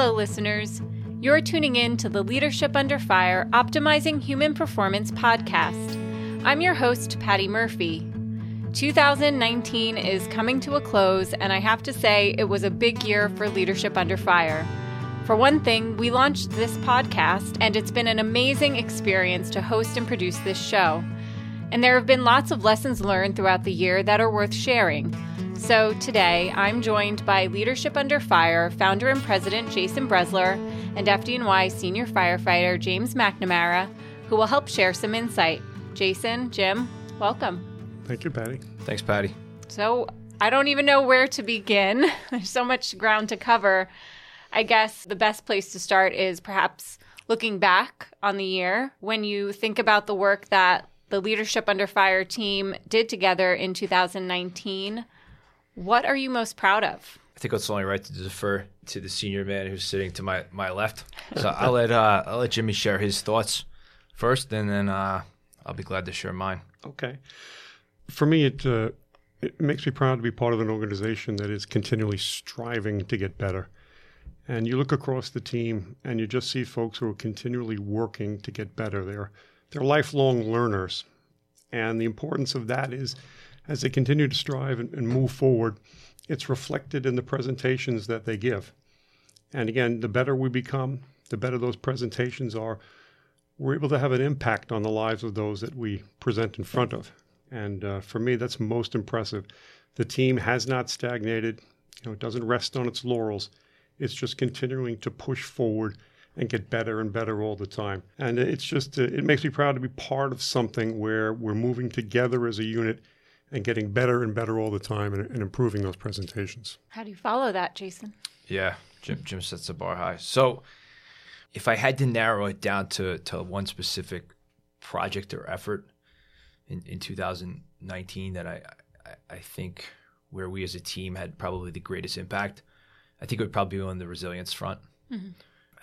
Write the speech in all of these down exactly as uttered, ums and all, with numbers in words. Hello, listeners. You're tuning in to the Leadership Under Fire Optimizing Human Performance podcast. I'm your host, Patty Murphy. two thousand nineteen is coming to a close, and I have to say it was a big year for Leadership Under Fire. For one thing, we launched this podcast, and it's been an amazing experience to host and produce this show. And there have been lots of lessons learned throughout the year that are worth sharing. So today, I'm joined by Leadership Under Fire founder and president Jason Bresler and F D N Y senior firefighter James McNamara, who will help share some insight. Jason, Jim, welcome. Thank you, Patty. Thanks, Patty. So I don't even know where to begin. There's so much ground to cover. I guess the best place to start is perhaps looking back on the year. When you think about the work that the Leadership Under Fire team did together in two thousand nineteen, what are you most proud of? I think it's only right to defer to the senior man who's sitting to my, my left. So I'll let uh, I'll let Jimmy share his thoughts first, and then uh, I'll be glad to share mine. Okay. For me, it uh, it makes me proud to be part of an organization that is continually striving to get better. And you look across the team, and you just see folks who are continually working to get better. They're they're lifelong learners, and the importance of that is, as they continue to strive and, and move forward, it's reflected in the presentations that they give. And again, the better we become, the better those presentations are. We're able to have an impact on the lives of those that we present in front of. And uh, for me, that's most impressive. The team has not stagnated. You know, it doesn't rest on its laurels. It's just continuing to push forward and get better and better all the time. And it's just, uh, it makes me proud to be part of something where we're moving together as a unit and getting better and better all the time and, and improving those presentations. How do you follow that, Jason? Yeah, Jim, Jim sets the bar high. So if I had to narrow it down to, to one specific project or effort in, in two thousand nineteen that I, I, I think where we as a team had probably the greatest impact, I think it would probably be on the resilience front. Mm-hmm.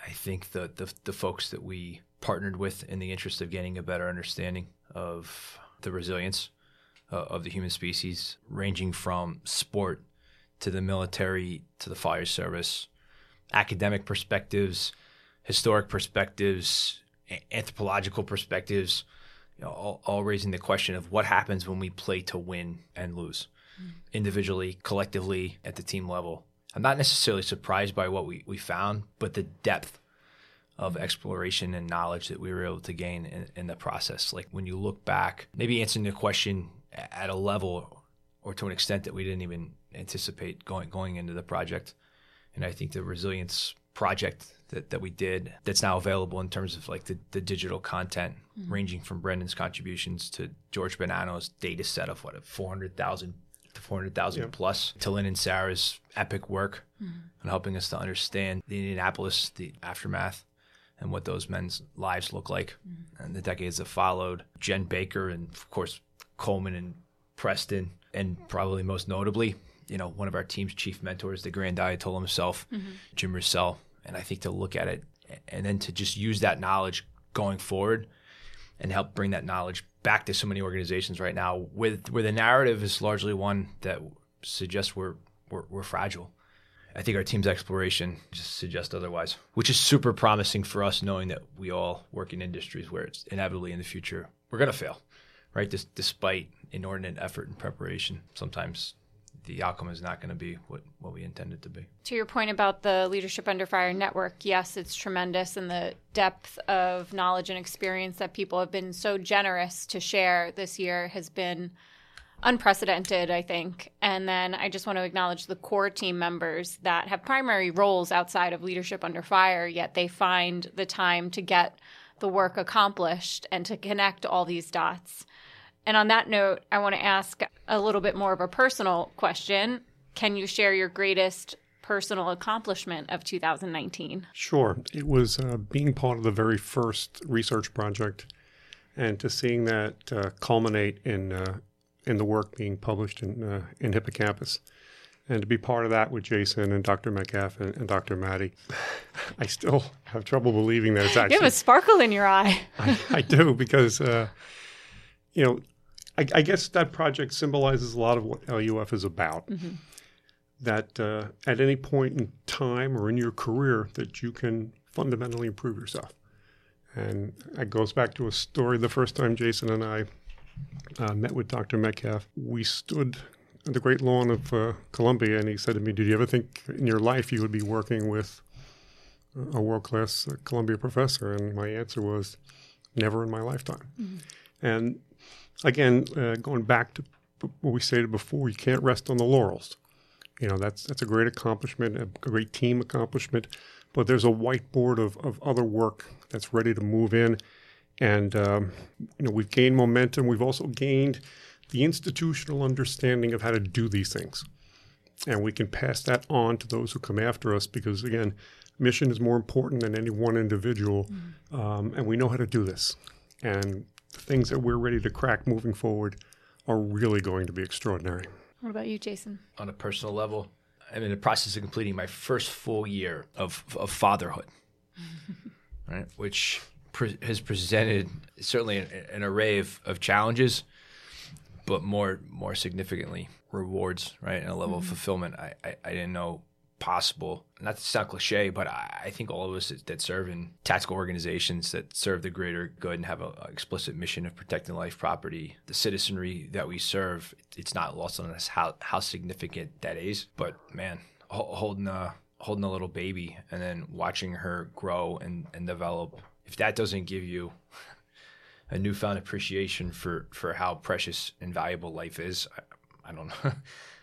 I think the, the the folks that we partnered with in the interest of getting a better understanding of the resilience Uh, of the human species, ranging from sport to the military to the fire service, academic perspectives, historic perspectives, a- anthropological perspectives, you know, all, all raising the question of what happens when we play to win and lose, mm-hmm. individually, collectively, at the team level. I'm not necessarily surprised by what we, we found, but the depth of exploration and knowledge that we were able to gain in, in the process. Like when you look back, maybe answering the question at a level or to an extent that we didn't even anticipate going going into the project. And I think the resilience project that, that we did that's now available in terms of like the, the digital content, mm-hmm. ranging from Brendan's contributions to George Bonanno's data set of what, four hundred thousand to four hundred thousand yeah. plus, to Lynn and Sarah's epic work on mm-hmm. helping us to understand the Indianapolis, the aftermath, and what those men's lives look like mm-hmm. and the decades that followed. Jen Baker and, of course, Coleman and Preston, and probably most notably, you know, one of our team's chief mentors, the Grand Ayatollah himself, mm-hmm. Jim Roussel. And I think to look at it and then to just use that knowledge going forward and help bring that knowledge back to so many organizations right now with where the narrative is largely one that suggests we're we're, we're fragile. I think our team's exploration just suggests otherwise, which is super promising for us, knowing that we all work in industries where it's inevitably in the future, we're going to fail. Right, just despite inordinate effort and preparation, sometimes the outcome is not going to be what, what we intend it to be. To your point about the Leadership Under Fire network, yes, it's tremendous, and the depth of knowledge and experience that people have been so generous to share this year has been unprecedented, I think. And then I just want to acknowledge the core team members that have primary roles outside of Leadership Under Fire, yet they find the time to get the work accomplished and to connect all these dots. And on that note, I want to ask a little bit more of a personal question. Can you share your greatest personal accomplishment of two thousand nineteen? Sure. It was uh, being part of the very first research project and to seeing that uh, culminate in uh, in the work being published in, uh, in Hippocampus. And to be part of that with Jason and Doctor Metcalf and, and Doctor Maddie, I still have trouble believing that it's actually... You have a sparkle in your eye. I, I do, because, uh, you know, I, I guess that project symbolizes a lot of what L U F is about. Mm-hmm. that uh, at any point in time or in your career that you can fundamentally improve yourself. And it goes back to a story. The first time Jason and I uh, met with Doctor Metcalf, we stood on the great lawn of uh, Columbia, and he said to me, did you ever think in your life you would be working with a world-class uh, Columbia professor? And my answer was, never in my lifetime. Mm-hmm. And again, uh, going back to what we stated before, you can't rest on the laurels. You know, that's that's a great accomplishment, a great team accomplishment. But there's a whiteboard of, of other work that's ready to move in. And, um, you know, we've gained momentum. We've also gained the institutional understanding of how to do these things. And we can pass that on to those who come after us because, again, mission is more important than any one individual. Mm-hmm. Um, and we know how to do this. And the things that we're ready to crack moving forward are really going to be extraordinary. What about you, Jason? On a personal level, I'm in the process of completing my first full year of, of fatherhood, right? Which pre- has presented certainly an, an array of, of challenges, but more more significantly rewards, right? And a level mm-hmm. of fulfillment I, I, I didn't know possible. Not to sound cliche, but I, I think all of us that, that serve in tactical organizations that serve the greater good and have an explicit mission of protecting life, property, the citizenry that we serve, it's not lost on us how, how significant that is. But man, holding a, holding a little baby and then watching her grow and, and develop, if that doesn't give you a newfound appreciation for, for how precious and valuable life is, I, I don't know.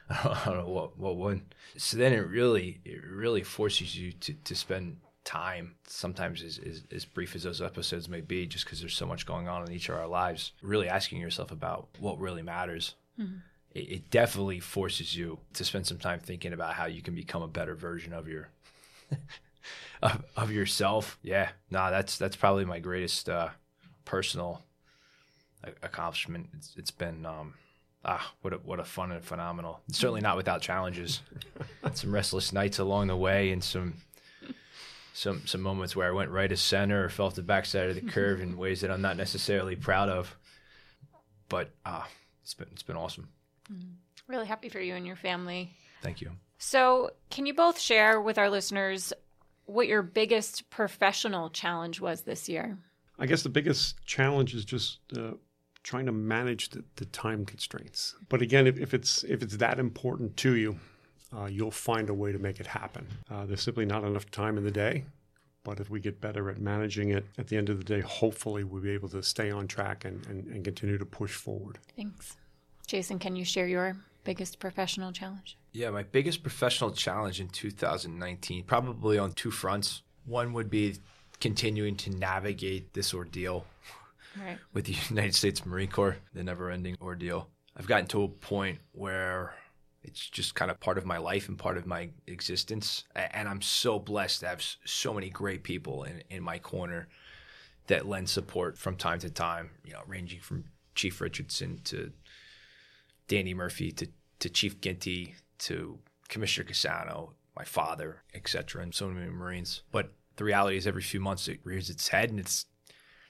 I don't know what, what would. So then it really it really forces you to, to spend time, sometimes as, as, as brief as those episodes may be, just because there's so much going on in each of our lives, really asking yourself about what really matters. Mm-hmm. It, it definitely forces you to spend some time thinking about how you can become a better version of your of, of yourself. Yeah, no, that's that's probably my greatest uh, personal accomplishment. It's, it's been... Um, Ah, what a, what a fun and phenomenal. Certainly not without challenges. Some restless nights along the way and some some some moments where I went right to center or fell off the backside of the curve in ways that I'm not necessarily proud of. But ah, it's been, it's been awesome. Really happy for you and your family. Thank you. So can you both share with our listeners what your biggest professional challenge was this year? I guess the biggest challenge is just... Uh, trying to manage the, the time constraints. But again, if, if it's if it's that important to you, uh, you'll find a way to make it happen. Uh, there's simply not enough time in the day, but if we get better at managing it, at the end of the day, hopefully we'll be able to stay on track and, and, and continue to push forward. Thanks. Jason, can you share your biggest professional challenge? Yeah, my biggest professional challenge in two thousand nineteen, probably on two fronts. One would be continuing to navigate this ordeal right. with the United States Marine Corps, the never-ending ordeal. I've gotten to a point where it's just kind of part of my life and part of my existence. And I'm so blessed to have so many great people in, in my corner that lend support from time to time, you know, ranging from Chief Richardson to Danny Murphy to, to Chief Ginty to Commissioner Cassano, my father, et cetera, and so many Marines. But the reality is every few months it rears its head and it's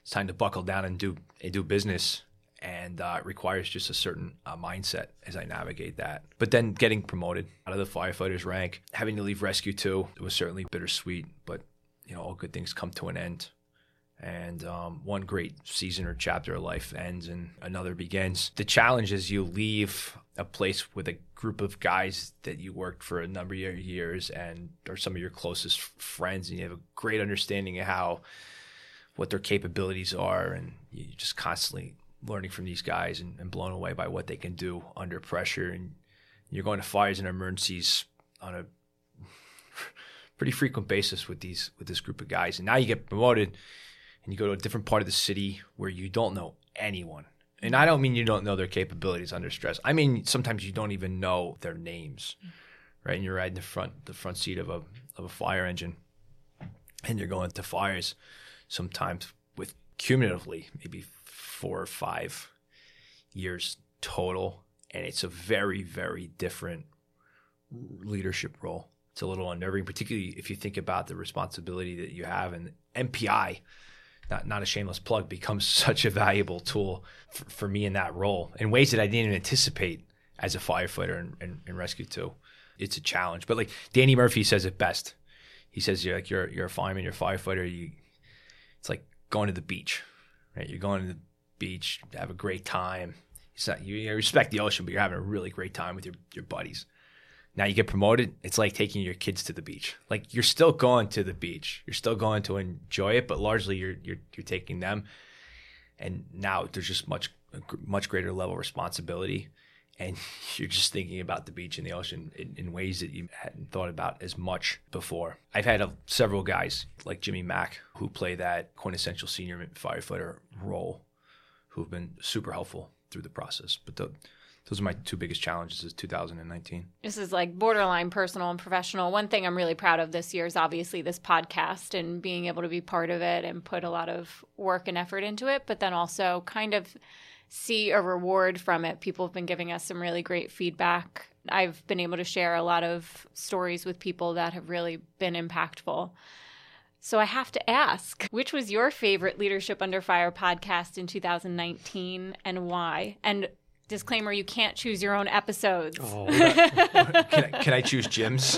It's time to buckle down and do and do business, and uh, it requires just a certain uh, mindset as I navigate that. But then getting promoted out of the firefighter's rank, having to leave Rescue two, it was certainly bittersweet, but you know, all good things come to an end. And um, one great season or chapter of life ends and another begins. The challenge is you leave a place with a group of guys that you worked for a number of years and are some of your closest friends, and you have a great understanding of how what their capabilities are, and you're just constantly learning from these guys and, and blown away by what they can do under pressure. And you're going to fires and emergencies on a pretty frequent basis with these with this group of guys. And now you get promoted and you go to a different part of the city where you don't know anyone. And I don't mean you don't know their capabilities under stress. I mean, sometimes you don't even know their names, right? And you're riding the front the front seat of a of a fire engine and you're going to fires sometimes with cumulatively maybe four or five years total. And it's a very, very different leadership role. It's a little unnerving, particularly if you think about the responsibility that you have. And M P I, not, not a shameless plug, becomes such a valuable tool for, for me in that role in ways that I didn't even anticipate as a firefighter in, in, in Rescue two. it's a challenge. But like Danny Murphy says it best. He says you're like you're you're a fireman, you're a firefighter. You, it's like going to the beach, right? You're going to the beach, have a great time. It's not, you, you respect the ocean, but you're having a really great time with your, your buddies. Now you get promoted. It's like taking your kids to the beach. Like you're still going to the beach. You're still going to enjoy it, but largely you're you're you're taking them. And now there's just much much greater level of responsibility, and you're just thinking about the beach and the ocean in, in ways that you hadn't thought about as much before. I've had a, several guys like Jimmy Mack who play that quintessential senior firefighter role, who've been super helpful through the process. But the Those are my two biggest challenges is two thousand nineteen. This is like borderline personal and professional. One thing I'm really proud of this year is obviously this podcast and being able to be part of it and put a lot of work and effort into it, but then also kind of see a reward from it. People have been giving us some really great feedback. I've been able to share a lot of stories with people that have really been impactful. So I have to ask, which was your favorite Leadership Under Fire podcast in two thousand nineteen and why? And disclaimer, you can't choose your own episodes. Oh, that, can, I, can I choose Jim's?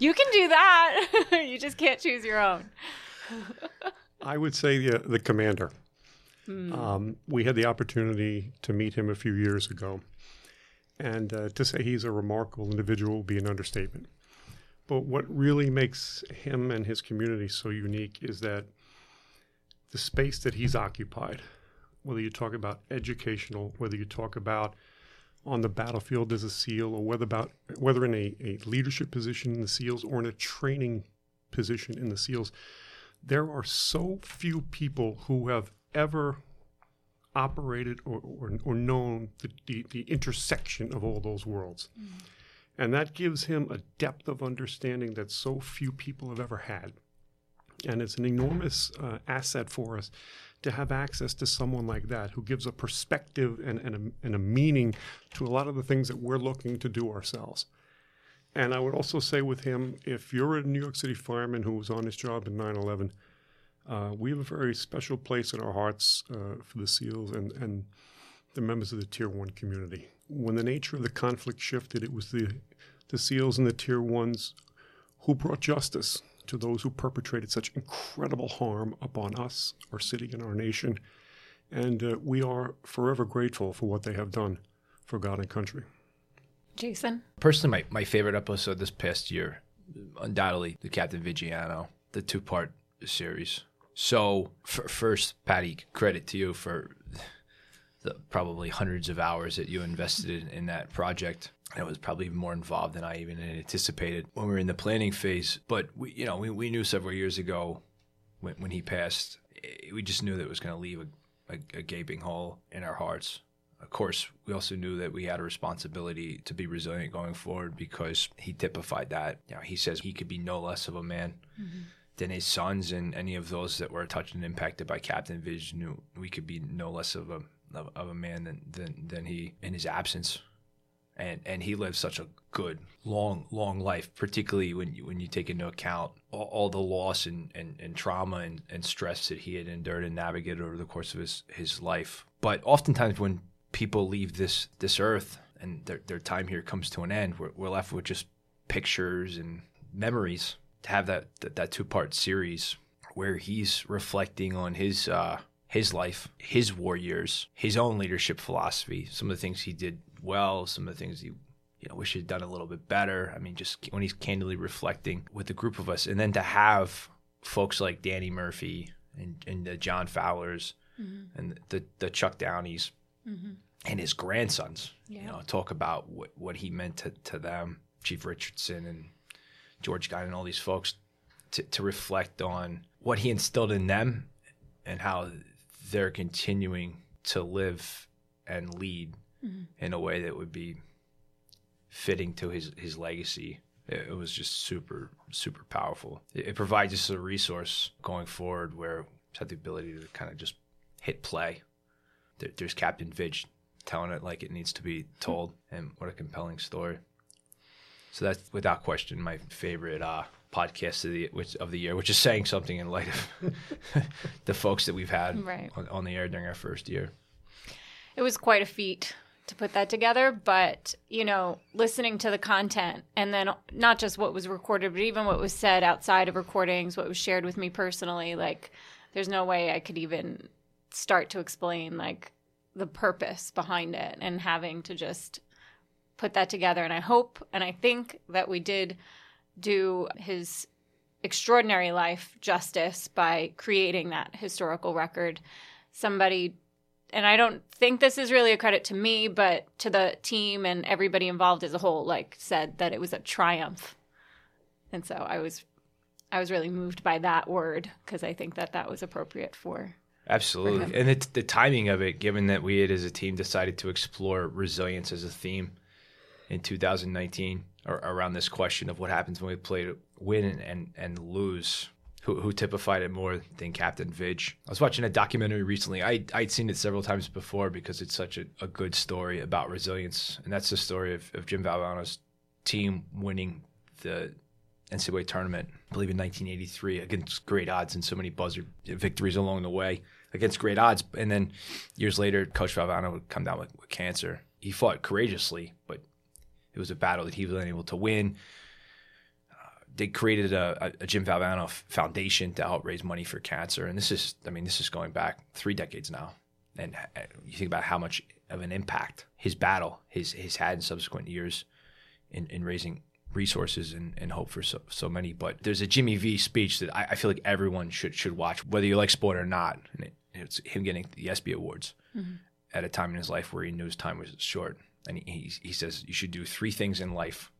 You can do that. You just can't choose your own. I would say the, the commander. Mm. Um, we had the opportunity to meet him a few years ago. And uh, to say he's a remarkable individual would be an understatement. But what really makes him and his community so unique is that the space that he's occupied, whether you talk about educational, whether you talk about on the battlefield as a SEAL, or whether about whether in a, a leadership position in the SEALs or in a training position in the SEALs, there are so few people who have ever operated or, or, or known the, the, the intersection of all those worlds. Mm. And that gives him a depth of understanding that so few people have ever had. And it's an enormous uh, asset for us to have access to someone like that who gives a perspective and, and, a, and a meaning to a lot of the things that we're looking to do ourselves. And I would also say with him, if you're a New York City fireman who was on his job in nine eleven, uh, we have a very special place in our hearts uh, for the SEALs and, and the members of the Tier one community. When the nature of the conflict shifted, it was the, the SEALs and the Tier ones who brought justice to those who perpetrated such incredible harm upon us, our city, and our nation. And uh, we are forever grateful for what they have done for God and country. Jason? Personally, my, my favorite episode this past year, undoubtedly, the Captain Viggiano, the two-part series. So for, first, Patty, credit to you for the probably hundreds of hours that you invested in, in that project. I was probably even more involved than I even anticipated when we were in the planning phase. But we, you know, we, we knew several years ago when, when he passed, it, we just knew that it was going to leave a, a, a gaping hole in our hearts. Of course, we also knew that we had a responsibility to be resilient going forward because he typified that. You know, he says he could be no less of a man mm-hmm. than his sons and any of those that were touched and impacted by Captain Vig knew we could be no less of a of, of a man than, than than he in his absence. And and he lived such a good, long, long life, particularly when you, when you take into account all, all the loss and, and, and trauma and, and stress that he had endured and navigated over the course of his, his life. But oftentimes when people leave this this earth and their, their time here comes to an end, we're, we're left with just pictures and memories. To have that, that, that two-part series where he's reflecting on his uh, his life, his war years, his own leadership philosophy, some of the things he did well, some of the things he, you know, wish he'd done a little bit better. I mean, just when he's candidly reflecting with a group of us, and then to have folks like Danny Murphy and, and the John Fowlers mm-hmm. and the the Chuck Downies mm-hmm. and his grandsons, yeah. you know, talk about what, what he meant to, to them, Chief Richardson and George Guy and all these folks, to, to reflect on what he instilled in them and how they're continuing to live and lead mm-hmm. in a way that would be fitting to his, his legacy. It, it was just super, super powerful. It, it provides us a resource going forward where we have the ability to kind of just hit play. There, there's Captain Vig telling it like it needs to be told, mm-hmm. and what a compelling story. So that's, without question, my favorite uh, podcast of the which, of the year, which is saying something in light of the folks that we've had right. on, on the air during our first year. It was quite a feat to put that together, but, you know, listening to the content and then not just what was recorded, but even what was said outside of recordings, what was shared with me personally, like there's no way I could even start to explain like the purpose behind it, and having to just put that together. And I hope, and I think that we did do his extraordinary life justice by creating that historical record. Somebody, and I don't think this is really a credit to me, but to the team and everybody involved as a whole, like said that it was a triumph. And so I was, I was really moved by that word, because I think that that was appropriate for. Absolutely. And it's the timing of it, given that we had as a team decided to explore resilience as a theme in two thousand nineteen or around this question of what happens when we play win and, and lose. Who, who typified it more than Captain Vigg? I was watching a documentary recently. I, I'd seen it several times before because it's such a, a good story about resilience. And that's the story of, of Jim Valvano's team winning the N C A A tournament, I believe in nineteen eighty-three, against great odds, and so many buzzer victories along the way against great odds. And then years later, Coach Valvano would come down with, with cancer. He fought courageously, but it was a battle that he was unable to win. Uh, they created a, a Jim Valvano foundation to help raise money for cancer. And this is, I mean, this is going back three decades now. And you think about how much of an impact his battle has, has had in subsequent years in, in raising resources and, and hope for so, so many. But there's a Jimmy V speech that I, I feel like everyone should should watch, whether you like sport or not. And it, it's him getting the E S P Y awards mm-hmm. at a time in his life where he knew his time was short. And he he says, you should do three things in life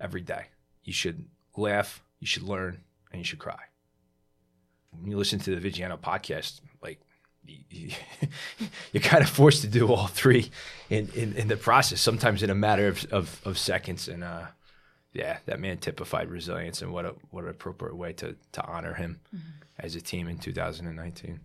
every day. You should laugh, you should learn, and you should cry. When you listen to the Viggiano podcast, like you, you're kind of forced to do all three in, in, in the process, sometimes in a matter of, of, of seconds. And uh, yeah, that man typified resilience, and what a, what an appropriate way to, to honor him mm-hmm. as a team in two thousand nineteen.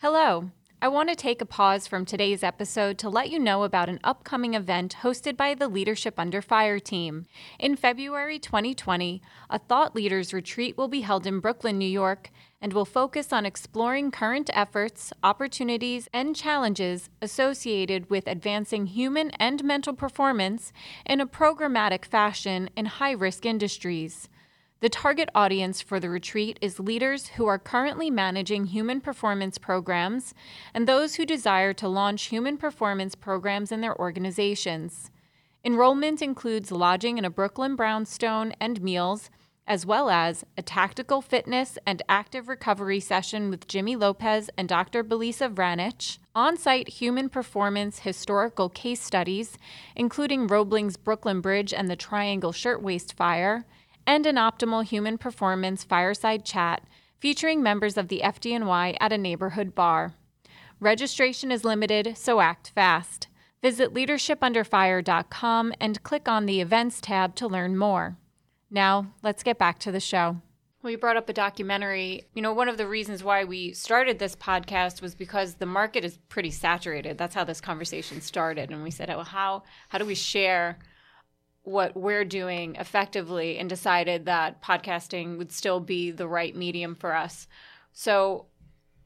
Hello. I want to take a pause from today's episode to let you know about an upcoming event hosted by the Leadership Under Fire team. In February twenty twenty, a Thought Leaders Retreat will be held in Brooklyn, New York, and will focus on exploring current efforts, opportunities, and challenges associated with advancing human and mental performance in a programmatic fashion in high-risk industries. The target audience for the retreat is leaders who are currently managing human performance programs and those who desire to launch human performance programs in their organizations. Enrollment includes lodging in a Brooklyn brownstone and meals, as well as a tactical fitness and active recovery session with Jimmy Lopez and Doctor Belisa Vranich, on-site human performance historical case studies, including Roebling's Brooklyn Bridge and the Triangle Shirtwaist Fire, and an optimal human performance fireside chat featuring members of the F D N Y at a neighborhood bar. Registration is limited, so act fast. Visit leadership under fire dot com and click on the Events tab to learn more. Now, let's get back to the show. We brought up a documentary. You know, one of the reasons why we started this podcast was because the market is pretty saturated. That's how this conversation started. And we said, oh, how, how do we share what we're doing effectively, and decided that podcasting would still be the right medium for us. So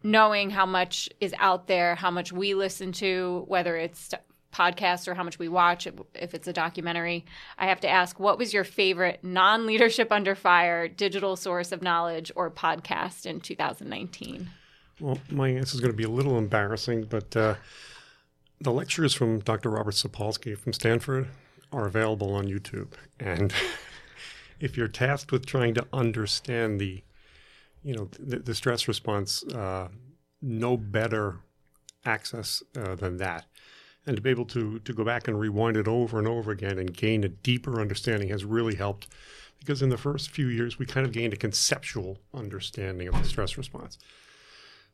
knowing how much is out there, how much we listen to, whether it's podcasts or how much we watch, if it's a documentary, I have to ask, what was your favorite non-Leadership Under Fire digital source of knowledge or podcast in two thousand nineteen? Well, my answer is going to be a little embarrassing, but uh, the lectures from Doctor Robert Sapolsky from Stanford are available on YouTube. And if you're tasked with trying to understand the, you know, the, the stress response, uh, no better access uh, than that. And to be able to to go back and rewind it over and over again and gain a deeper understanding has really helped, because in the first few years, we kind of gained a conceptual understanding of the stress response.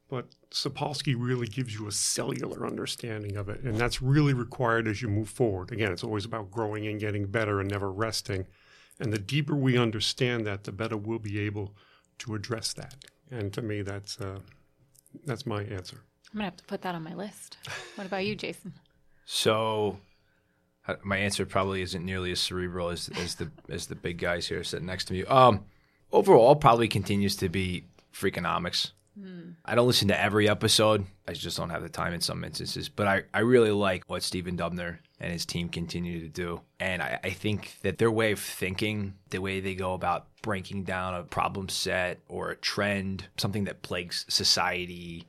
But Sapolsky really gives you a cellular understanding of it, and that's really required as you move forward. Again, it's always about growing and getting better and never resting. And the deeper we understand that, the better we'll be able to address that. And to me, that's uh, that's my answer. I'm going to have to put that on my list. What about you, Jason? So uh, my answer probably isn't nearly as cerebral as, as, the, as the big guys here sitting next to me. Um, overall, probably continues to be Freakonomics. Mm. I don't listen to every episode. I just don't have the time in some instances. But I, I really like what Stephen Dubner and his team continue to do. And I, I think that their way of thinking, the way they go about breaking down a problem set or a trend, something that plagues society,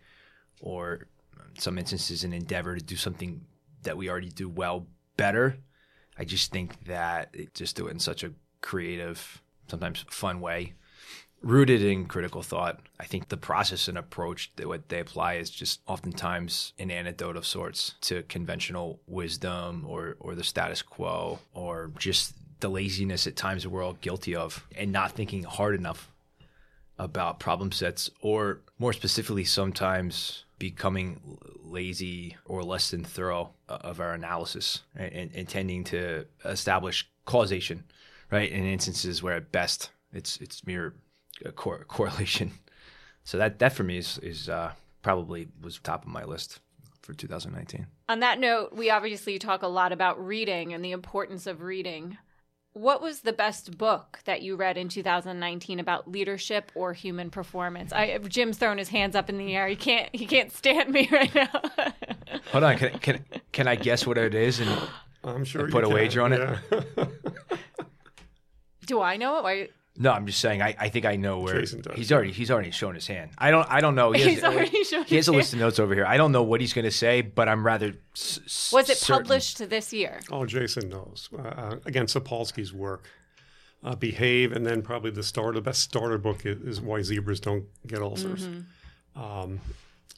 or in some instances an endeavor to do something that we already do well better. I just think that it just do it in such a creative, sometimes fun way, rooted in critical thought. I think the process and approach that what they apply is just oftentimes an antidote of sorts to conventional wisdom or or the status quo, or just the laziness at times we're all guilty of, and not thinking hard enough about problem sets, or more specifically sometimes becoming lazy or less than thorough of our analysis, right? and, and tending to establish causation, right, in instances where at best it's it's mere cor- correlation. So that that for me is is uh, probably was top of my list for two thousand nineteen. On that note, we obviously talk a lot about reading and the importance of reading. What was the best book that you read in two thousand nineteen about leadership or human performance? I, Jim's throwing his hands up in the air. He can't. He can't stand me right now. Hold on. Can can can I guess what it is? And I'm sure and put you a can. wager on yeah. it. Do I know it? Why? No, I'm just saying. I, I think I know where he's already. He's already shown his hand. I don't. I don't know. He has, he's already shown. He has a hand. List of notes over here. I don't know what he's going to say, but I'm rather. S- Was it certain. Published this year? Oh, Jason knows. Uh, again, Sapolsky's work, uh, Behave, and then probably the starter. The best starter book is, is Why Zebras Don't Get Ulcers. Mm-hmm. Um,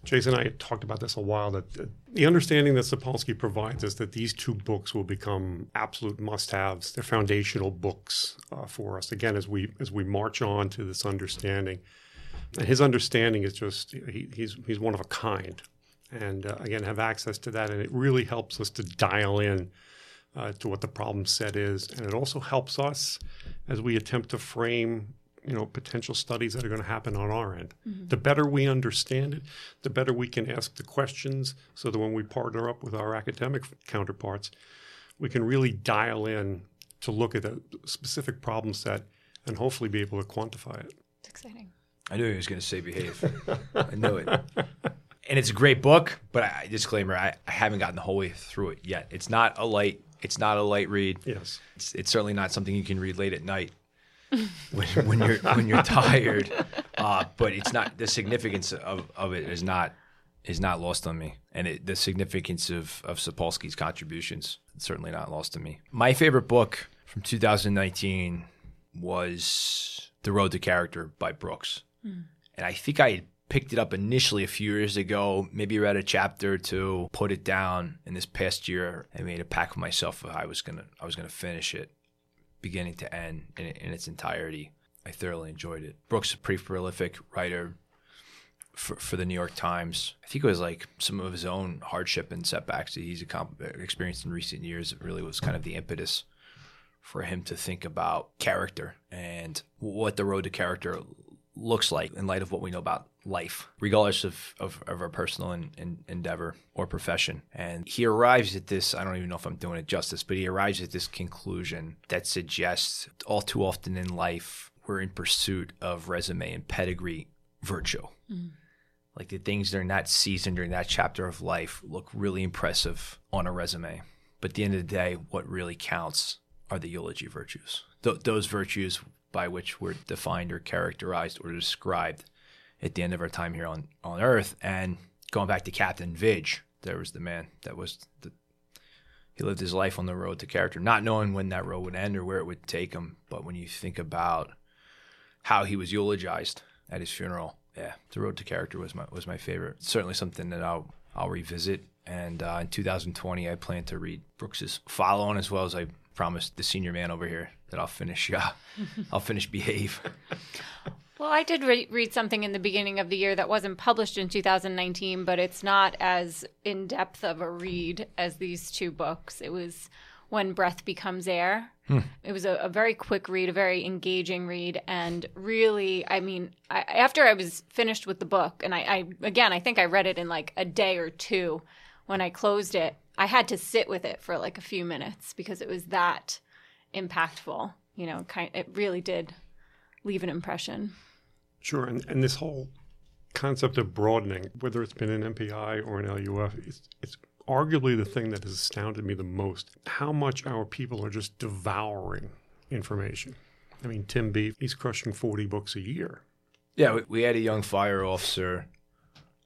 Jason and I talked about this a while, that the understanding that Sapolsky provides is that these two books will become absolute must-haves. They're foundational books uh, for us, again, as we as we march on to this understanding. And his understanding is just, he, he's he's one of a kind. And uh, again, have access to that. And it really helps us to dial in uh, to what the problem set is. And it also helps us as we attempt to frame you know, potential studies that are going to happen on our end. Mm-hmm. The better we understand it, the better we can ask the questions, so that when we partner up with our academic counterparts, we can really dial in to look at a specific problem set and hopefully be able to quantify it. It's exciting. I knew he was going to say Behave. I knew it. And it's a great book, but I disclaimer, I, I haven't gotten the whole way through it yet. It's not a light, it's not a light read. Yes. It's, it's certainly not something you can read late at night. when, when you're when you're tired, uh, but it's not the significance of, of it is not is not lost on me, and it, the significance of of Sapolsky's contributions is certainly not lost on me. My favorite book from two thousand nineteen was The Road to Character by Brooks, mm. and I think I had picked it up initially a few years ago, maybe read a chapter or two, put it down, and this past year I made a pact with myself I was gonna I was gonna finish it. Beginning to end in, in its entirety. I thoroughly enjoyed it. Brooks, a pretty prolific writer for, for the New York Times. I think it was like some of his own hardship and setbacks that he's experienced in recent years. It really was kind of the impetus for him to think about character and what the road to character looks like in light of what we know about life, regardless of, of, of our personal in, in, endeavor or profession. And he arrives at this, I don't even know if I'm doing it justice, but he arrives at this conclusion that suggests all too often in life, we're in pursuit of resume and pedigree virtue. Mm. Like the things that are not seasoned during that chapter of life look really impressive on a resume. But at the end of the day, what really counts are the eulogy virtues. Th- those virtues by which we're defined or characterized or described at the end of our time here on, on Earth. And going back to Captain Vig, there was the man that was, the, he lived his life on the road to character, not knowing when that road would end or where it would take him. But when you think about how he was eulogized at his funeral, yeah, The Road to Character was my was my favorite. Certainly something that I'll I'll revisit. And uh, in two thousand twenty, I plan to read Brooks's follow-on, as well as I promised the senior man over here that I'll finish. Uh, I'll finish Behave. Well, I did re- read something in the beginning of the year that wasn't published in two thousand nineteen, but it's not as in-depth of a read as these two books. It was When Breath Becomes Air. Hmm. It was a, a very quick read, a very engaging read. And really, I mean, I, after I was finished with the book, and I, I, again, I think I read it in like a day or two when I closed it, I had to sit with it for like a few minutes because it was that impactful. You know, kind, it really did leave an impression. Sure. And, and this whole concept of broadening, whether it's been an M P I or an L U F, it's, it's arguably the thing that has astounded me the most, how much our people are just devouring information. I mean, Tim Beef, he's crushing forty books a year. Yeah, we had a young fire officer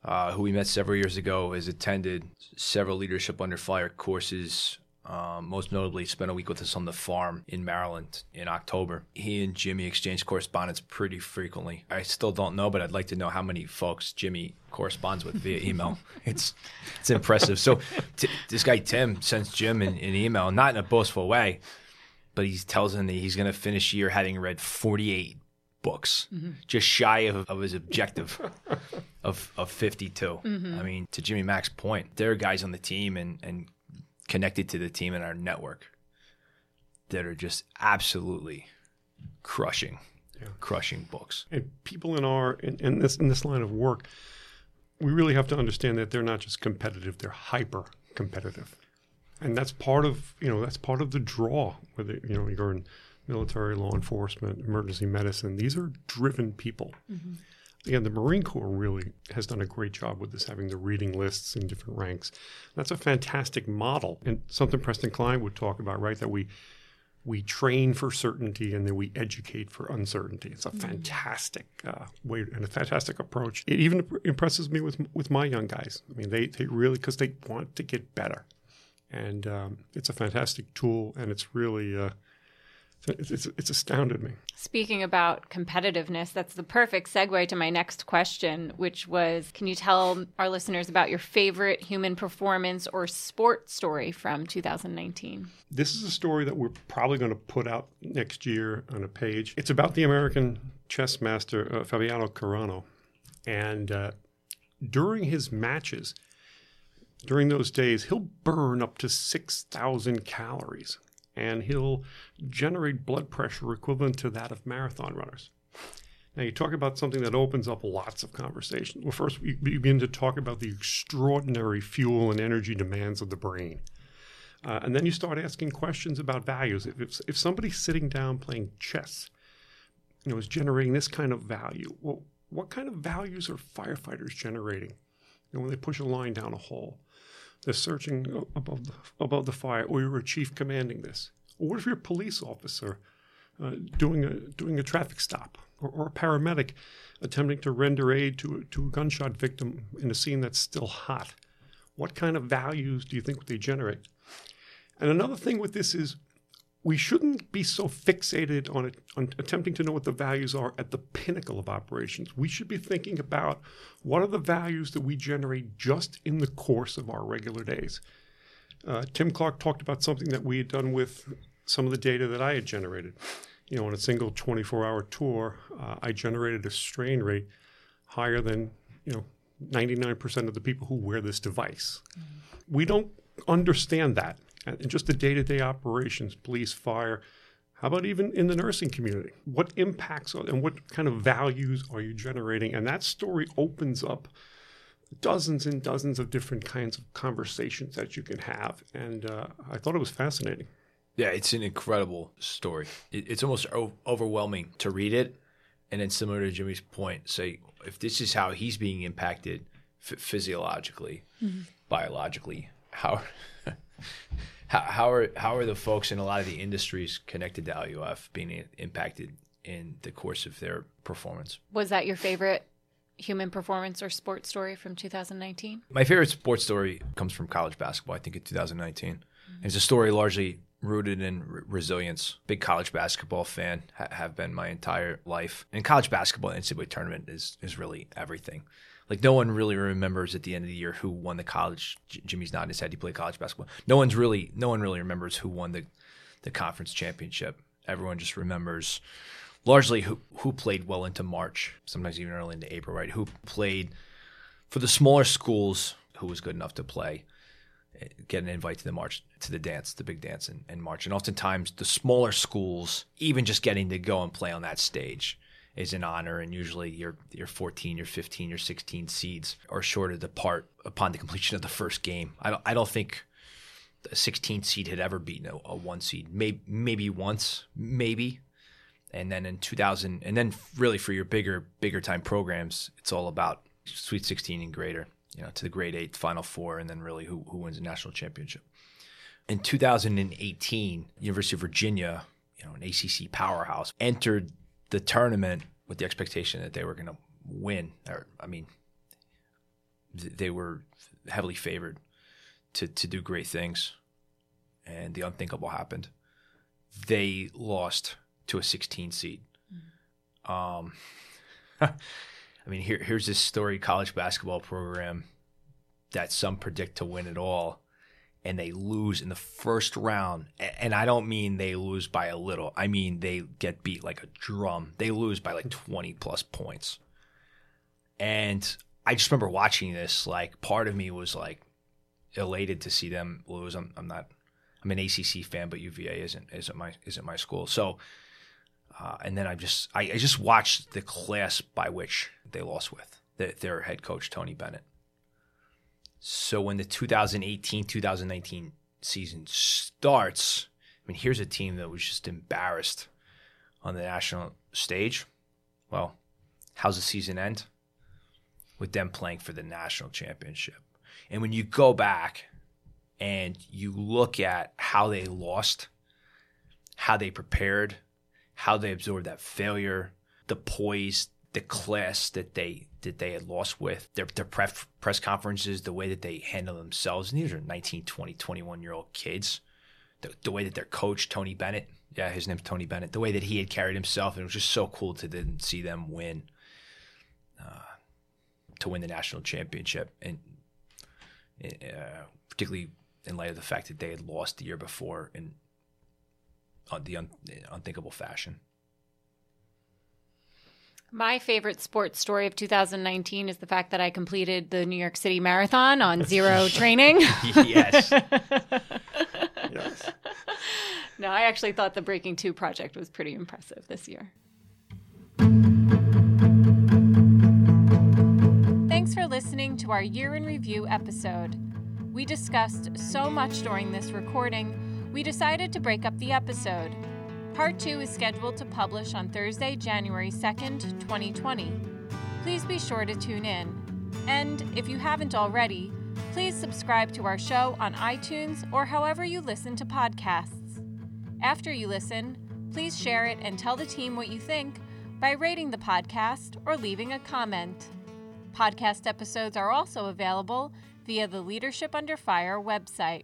uh, who we met several years ago, has attended several Leadership Under Fire courses, um, most notably spent a week with us on the farm in Maryland in October. He and Jimmy exchanged correspondence pretty frequently. I still don't know, but I'd like to know how many folks Jimmy corresponds with via email. It's it's impressive. So t- this guy Tim sends Jim an, an email, not in a boastful way, but he tells him that he's going to finish year having read forty-eight books, mm-hmm. just shy of, of his objective of of fifty-two. Mm-hmm. I mean, to Jimmy Mack's point, there are guys on the team and, and connected to the team in our network that are just absolutely crushing, yeah. crushing books. And people in our in, in this in this line of work, we really have to understand that they're not just competitive; they're hyper competitive. And that's part of, you know, that's part of the draw, whether, you know, you're in military, law enforcement, emergency medicine. These are driven people. Mm-hmm. Again, the Marine Corps really has done a great job with this, having the reading lists in different ranks. That's a fantastic model. And something Preston Klein would talk about, right, that we we train for certainty and then we educate for uncertainty. It's a mm-hmm. fantastic uh, way and a fantastic approach. It even impresses me with with my young guys. I mean, they, they really, because they want to get better. And um, it's a fantastic tool, and it's really, uh, it's, it's it's astounded me. Speaking about competitiveness, that's the perfect segue to my next question, which was, can you tell our listeners about your favorite human performance or sport story from two thousand nineteen? This is a story that we're probably going to put out next year on a page. It's about the American chess master, uh, Fabiano Carano. And uh, during his matches, during those days, he'll burn up to six thousand calories, and he'll generate blood pressure equivalent to that of marathon runners. Now, you talk about something that opens up lots of conversation. Well, first, we begin to talk about the extraordinary fuel and energy demands of the brain. Uh, and then you start asking questions about values. If, if, if somebody's sitting down playing chess, you know, is generating this kind of value, well, what kind of values are firefighters generating? You know, when they push a line down a hole, they're searching above the, above the fire, or you're a chief commanding this. Or what if you're a police officer uh, doing a doing a traffic stop, or, or a paramedic attempting to render aid to, to a gunshot victim in a scene that's still hot? What kind of values do you think they generate? And another thing with this is we shouldn't be so fixated on, it, on attempting to know what the values are at the pinnacle of operations. We should be thinking about what are the values that we generate just in the course of our regular days. Uh, Tim Clark talked about something that we had done with some of the data that I had generated. You know, on a single twenty-four hour tour, uh, I generated a strain rate higher than, you know, ninety-nine percent of the people who wear this device. Mm-hmm. We don't understand that. And just the day-to-day operations, police, fire, how about even in the nursing community? What impacts are, and what kind of values are you generating? And that story opens up dozens and dozens of different kinds of conversations that you can have. And uh, I thought it was fascinating. Yeah, it's an incredible story. It, it's almost o- overwhelming to read it. And then similar to Jimmy's point, say, if this is how he's being impacted f- physiologically, mm-hmm. biologically, how... How, how are how are the folks in a lot of the industries connected to L U F being impacted in the course of their performance? Was that your favorite human performance or sports story from two thousand nineteen? My favorite sports story comes from college basketball, I think, in two thousand nineteen. Mm-hmm. It's a story largely rooted in re- resilience. Big college basketball fan, ha- have been my entire life. And college basketball, N C double A tournament is is really everything. Like, no one really remembers at the end of the year who won the college. J- Jimmy's nodding his head. He played college basketball. No one's really, no one really remembers who won the, the conference championship. Everyone just remembers, largely who who played well into March, sometimes even early into April. Right? Who played for the smaller schools? Who was good enough to play, get an invite to the march, to the dance, the big dance in, in March? And oftentimes, the smaller schools, even just getting to go and play on that stage, is an honor, and usually your your fourteen, your fifteen, your sixteen seeds are sure to depart upon the completion of the first game. I don't I don't think a sixteen seed had ever beaten a, a one seed. Maybe maybe once, maybe, and then in two thousand, and then really for your bigger bigger time programs, it's all about Sweet sixteen and greater, you know, to the grade eight, Final Four, and then really who who wins the national championship. In two thousand eighteen, University of Virginia, you know, an A C C powerhouse, entered the tournament with the expectation that they were going to win. Or, I mean, they were heavily favored to to do great things, and the unthinkable happened. They lost to a sixteen seed. Mm-hmm. Um, I mean, here, here's this storied college basketball program that some predict to win it all, and they lose in the first round. And I don't mean they lose by a little. I mean they get beat like a drum. They lose by like twenty plus points. And I just remember watching this. Like, part of me was like elated to see them lose. I'm, I'm not. I'm an A C C fan, but U V A isn't isn't my isn't my school. So, uh, and then I just I, I just watched the class by which they lost with the, their head coach Tony Bennett. So when the two thousand eighteen two thousand nineteen season starts, I mean, here's a team that was just embarrassed on the national stage. Well, how's the season end? With them playing for the national championship. And when you go back and you look at how they lost, how they prepared, how they absorbed that failure, the poise, the class that they that they had lost with, their, their pref, press conferences, the way that they handle themselves. And these are nineteen, twenty, twenty-one-year-old kids. The, the way that their coach, Tony Bennett, yeah, his name's Tony Bennett, the way that he had carried himself, and it was just so cool to then see them win, uh, to win the national championship, and uh, particularly in light of the fact that they had lost the year before in uh, the un- unthinkable fashion. My favorite sports story of two thousand nineteen is the fact that I completed the New York City Marathon on zero training. Yes. Yes. No, I actually thought the Breaking Two project was pretty impressive this year. Thanks for listening to our Year in Review episode. We discussed so much during this recording, we decided to break up the episode. Part two is scheduled to publish on Thursday, January second, twenty twenty. Please be sure to tune in. And if you haven't already, please subscribe to our show on iTunes or however you listen to podcasts. After you listen, please share it and tell the team what you think by rating the podcast or leaving a comment. Podcast episodes are also available via the Leadership Under Fire website.